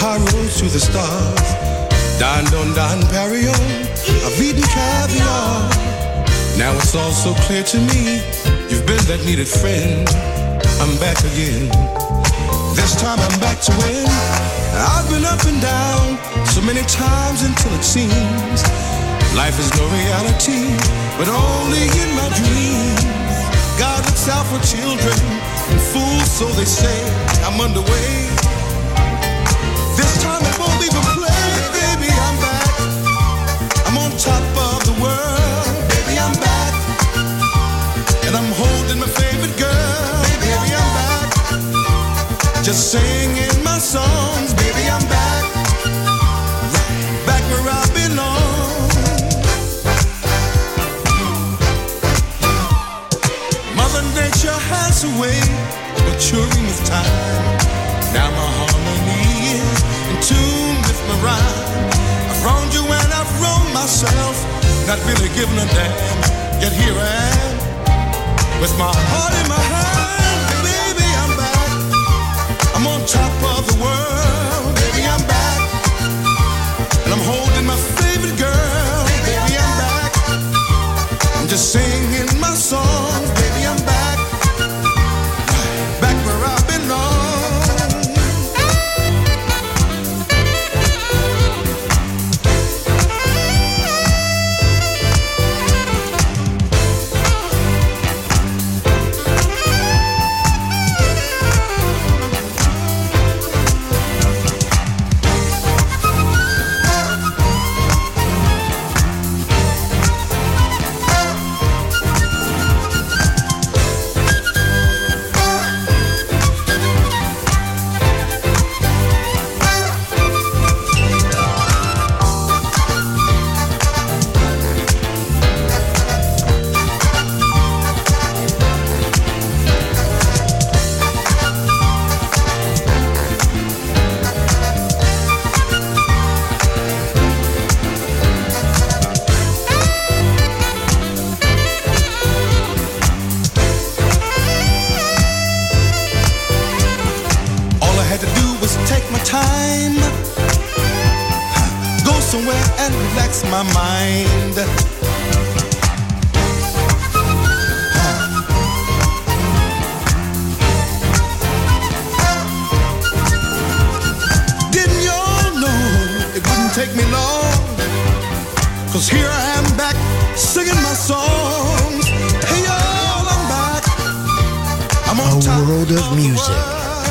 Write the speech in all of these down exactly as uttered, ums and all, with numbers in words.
high roads to the stars. Don Don Don Perignon, I've eaten caviar. Now it's all so clear to me. You've been that needed friend. I'm back again. This time I'm back to win. I've been up and down so many times until it seems life is no reality, but only in my dreams. God looks out for children and fools, so they say. I'm underway. This time I won't even play, baby. I'm back. I'm on top of the world, baby. I'm back, and I'm holding my favorite girl, baby. I'm back, just singing my songs, baby. I'm back, back where I belong. Nature has a way of maturing with time. Now my harmony is in tune with my rhyme. I've wronged you and I've wronged myself, not really giving a damn. Yet here I am, with my heart in my hand. Baby, I'm back. I'm on top of the world. Baby, I'm back. And I'm holding my favorite girl. Baby, I'm back. I'm just singing my song. Baby, I'm back. My mind, huh. Didn't y'all know it wouldn't take me long? 'Cause here I am back singing my songs. Hey y'all, I'm back. I'm on top. A world of music,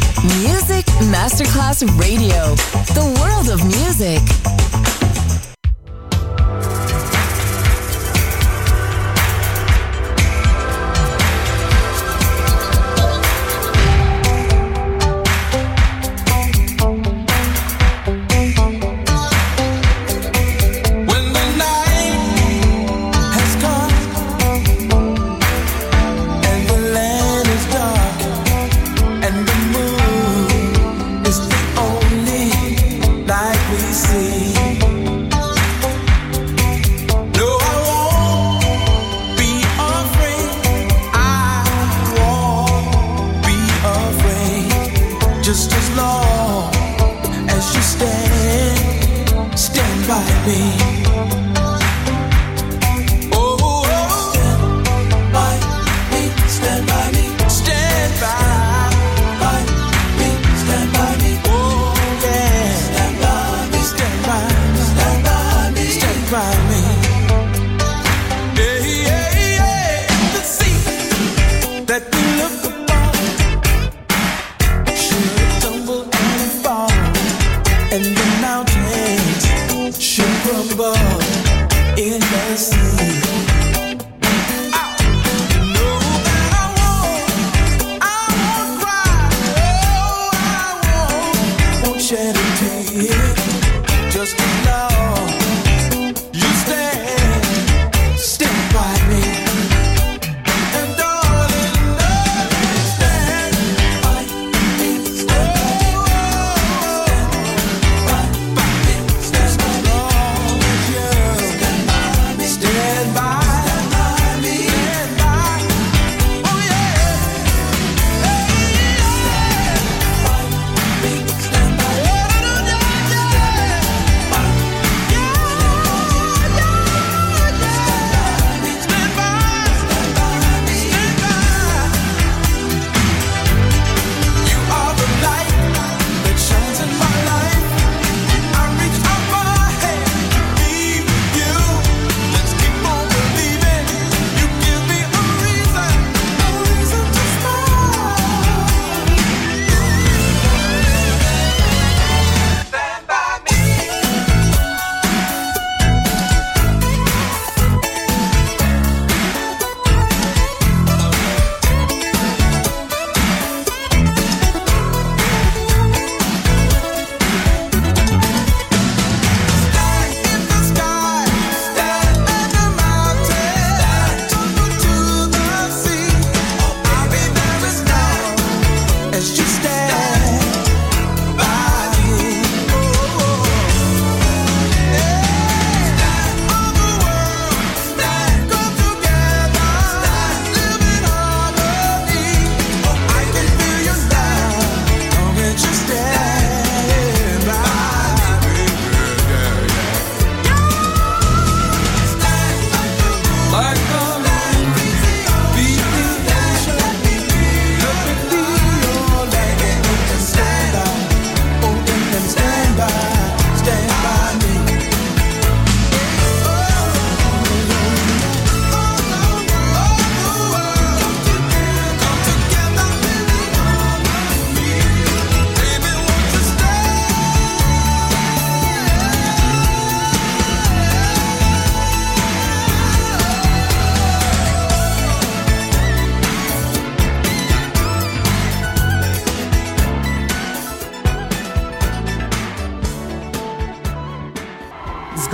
to Music Masterclass Radio, the world of music.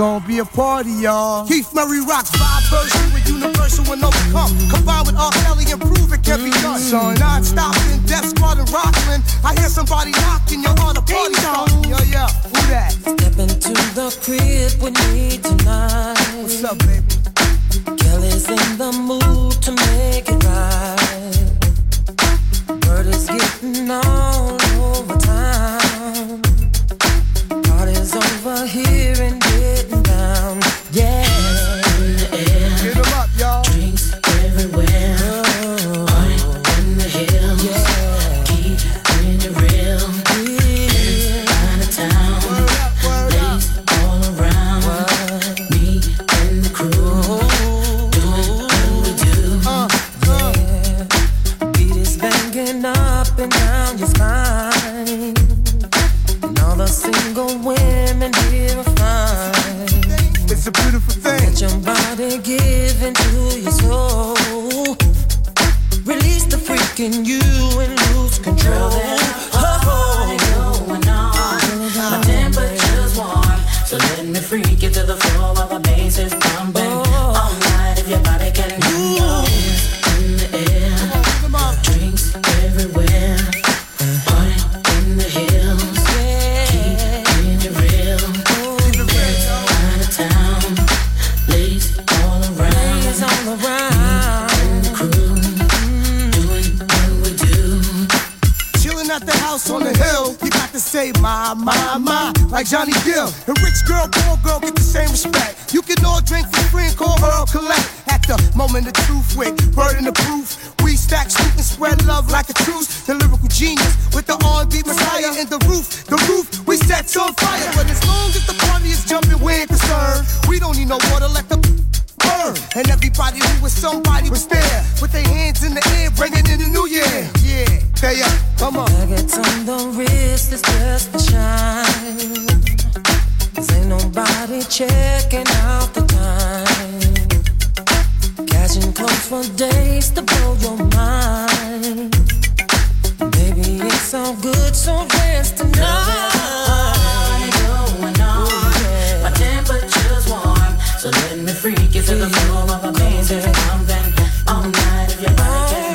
Gonna be a party, y'all. Keith Murray rocks five verses with universal and overcome. Combine with R. Kelly and prove it can be done. Mm-hmm. Non-stop in Death Squad and Rockland. I hear somebody knocking, you're on a party song. Yeah, yeah, who that? Step into the crib with me tonight. What's up, baby? Kelly's in the mood to make it right. Word is getting all over town. Party's over here and yeah, get 'em up, y'all. Drinks everywhere, oh. Party in the hills, yeah. Keep in the real, yeah. Out of town, ladies all around, what? Me and the crew, oh. Doing what we do, uh, uh. Yeah, beat is banging up and down your spine. in you and lose control. Oh, going on. My temperature's warm, so let me freak you to the floor while my bass is pumping. All night if your body can handle it. In the air, drinks everywhere. Party in the hills, keep it real. Birds out of town, ladies all around. The house on the hill, you got to say my, my, my, like Johnny Gill. A rich girl, poor girl, get the same respect. You can all drink for free and call her collect. At the moment of truth with word in the proof, we stack, shoot, and spread love like a truce. The lyrical genius with the R and B messiah in the roof, the roof we set on fire. But as long as the party is jumping, we ain't concerned. We don't need no water, let the burn. And everybody who was somebody was there with their hands in the air, bringing in the new year. Yeah, they up. Come on. Nuggets on the wrist, it's just a shine. Cause ain't nobody checking out the time. Catching close for days to blow your mind. Baby, it's all good, so rest tonight. There's a party going on. Yeah. My temperature's warm, so let me freak you to the floor of my veins and I'm then all night if your body can.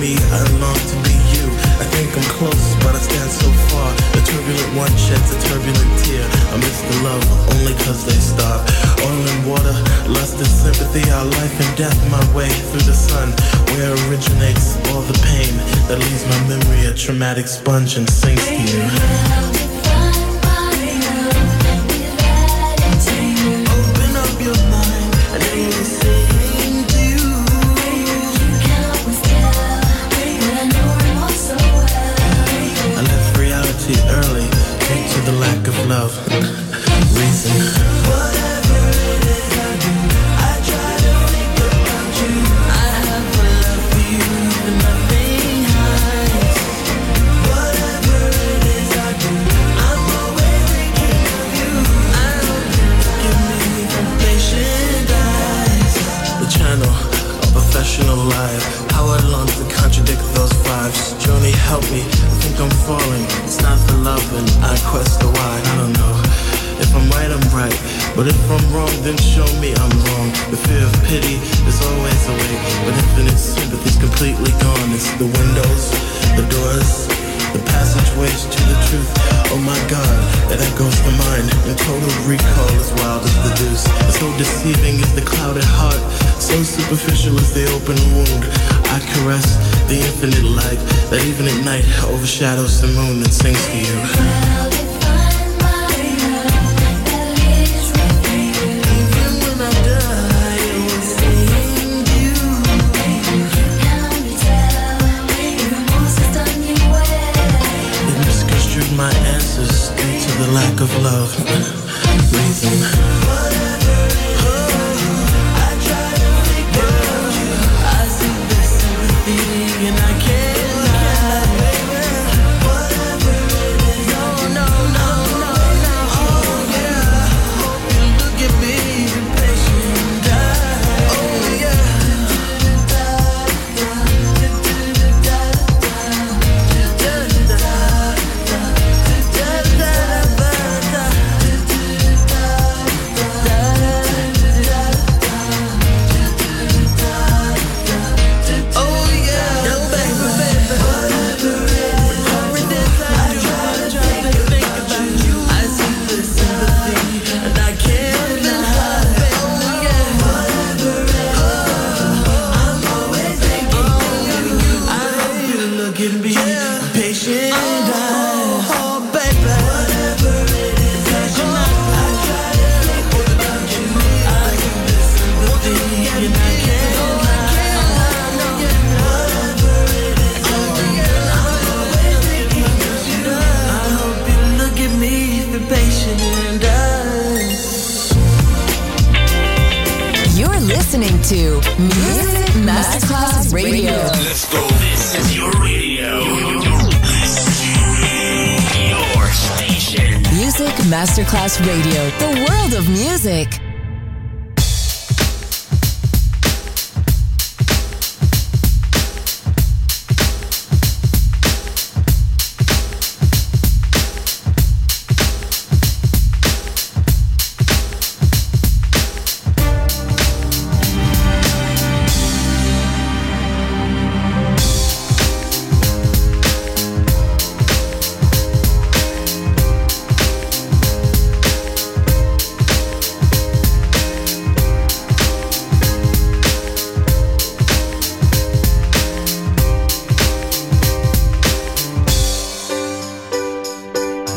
me, I long to be you. I think I'm close, but I stand so far. The turbulent one sheds a turbulent tear. I miss the love, only cause they starve. Oil and water, lust and sympathy, our life and death, my way through the sun, where originates all the pain that leaves my memory a traumatic sponge and sinks to you. Shadows the moon that sings to you.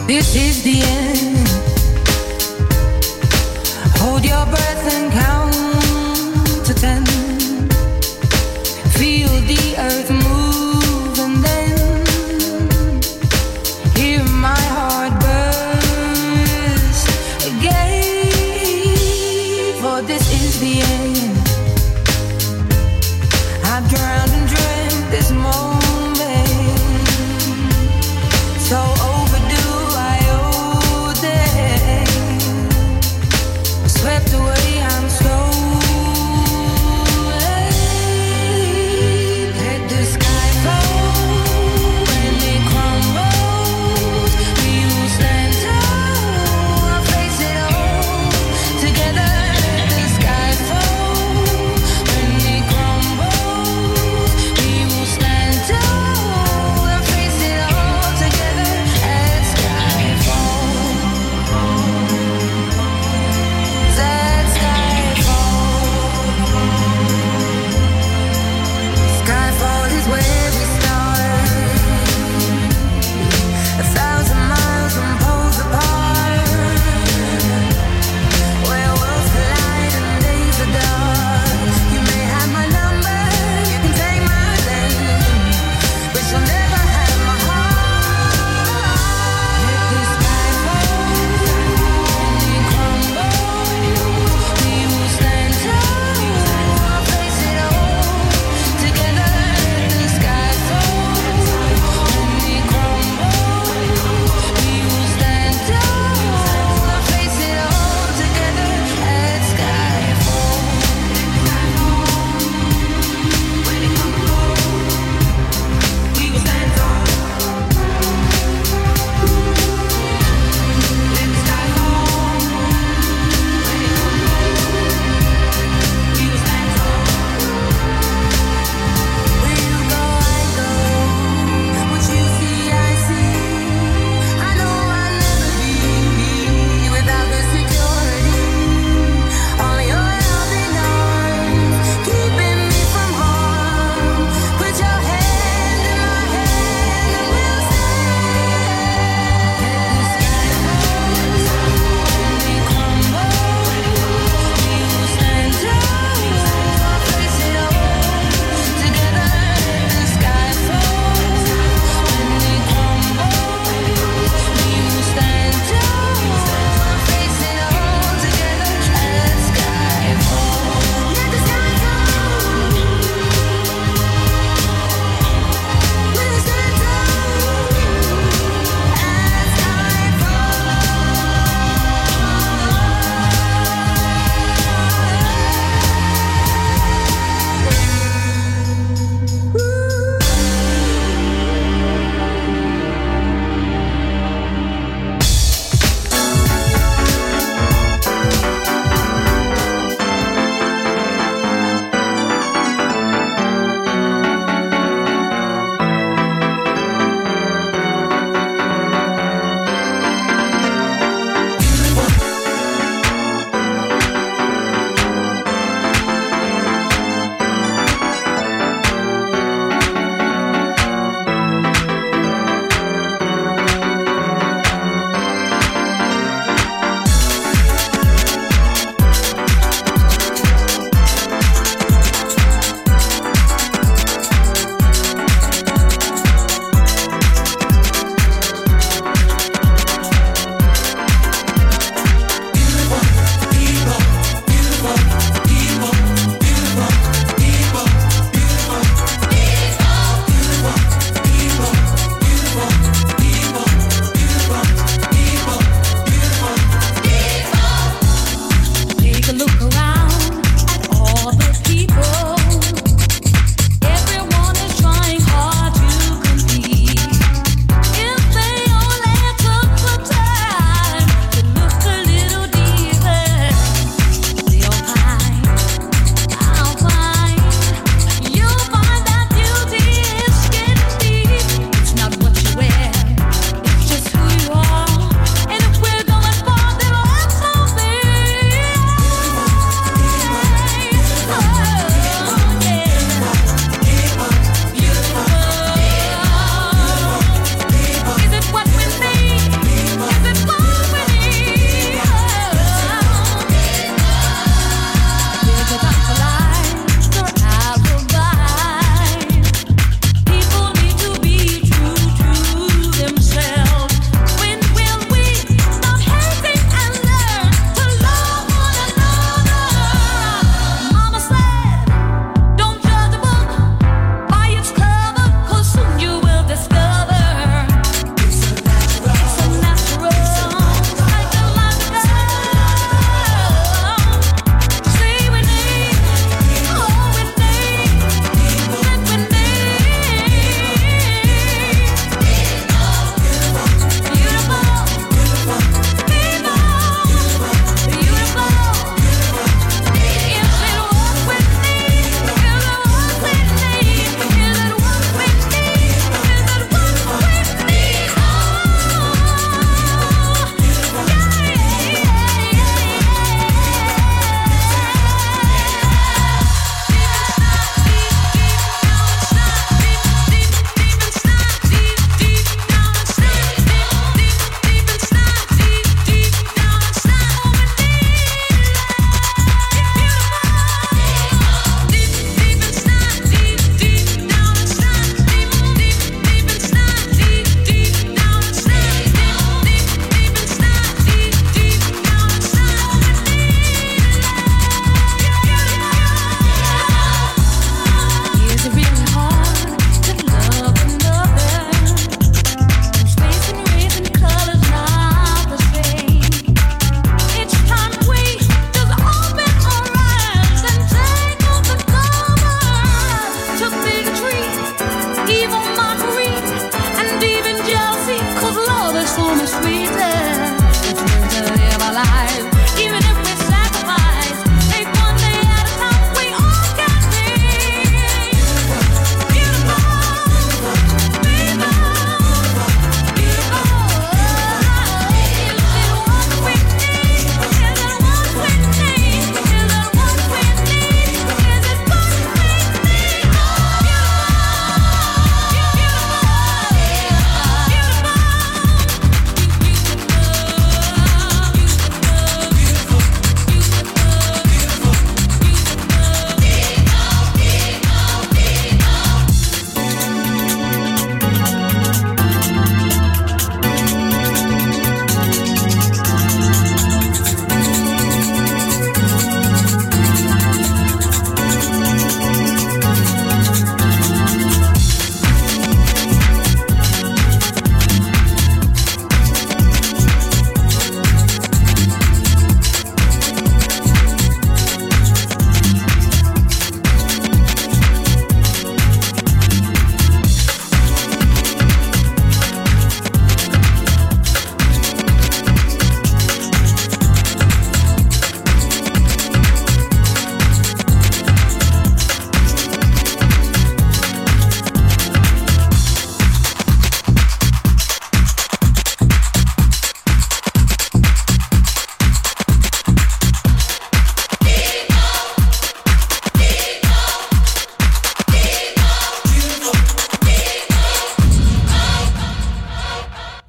This is the end. Hold your breath and count to ten. Feel the earth move and then hear my heart burst again. For this is the end. I've drowned and dreamt this moment. So away, I'm so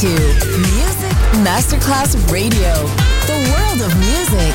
to Music Masterclass Radio, the world of music.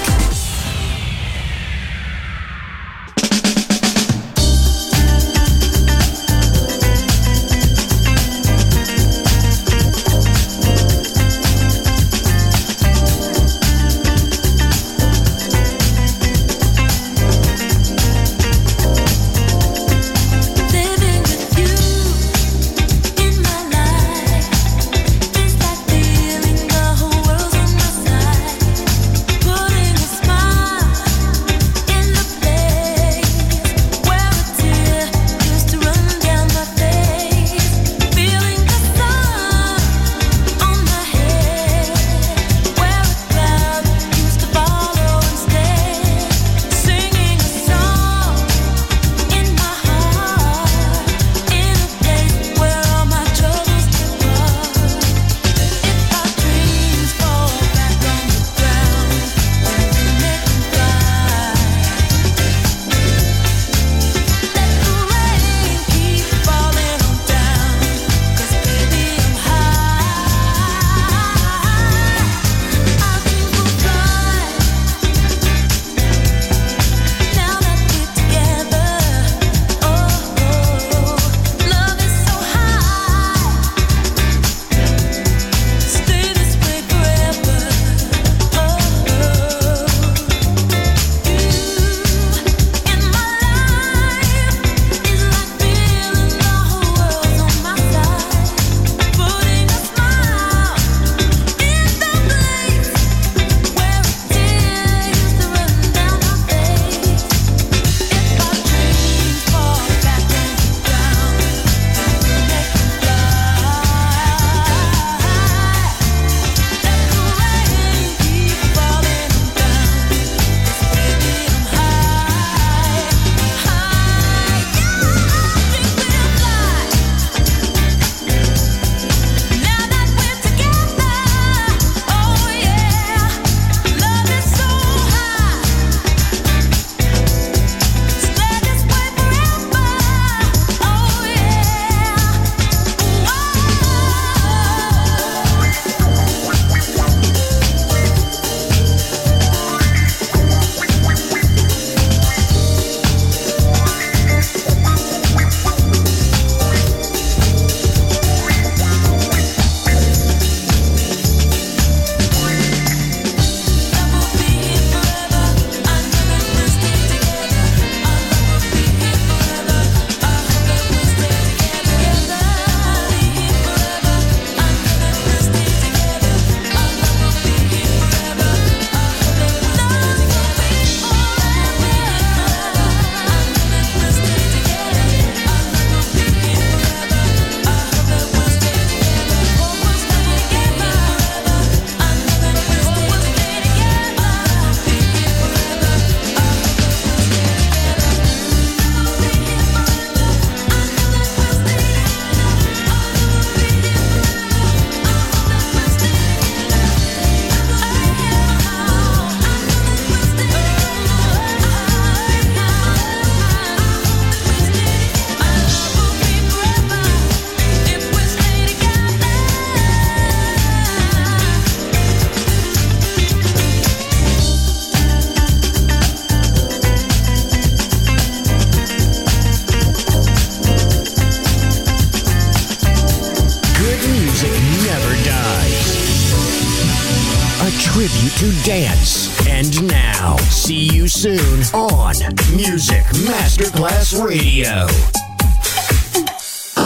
Radio.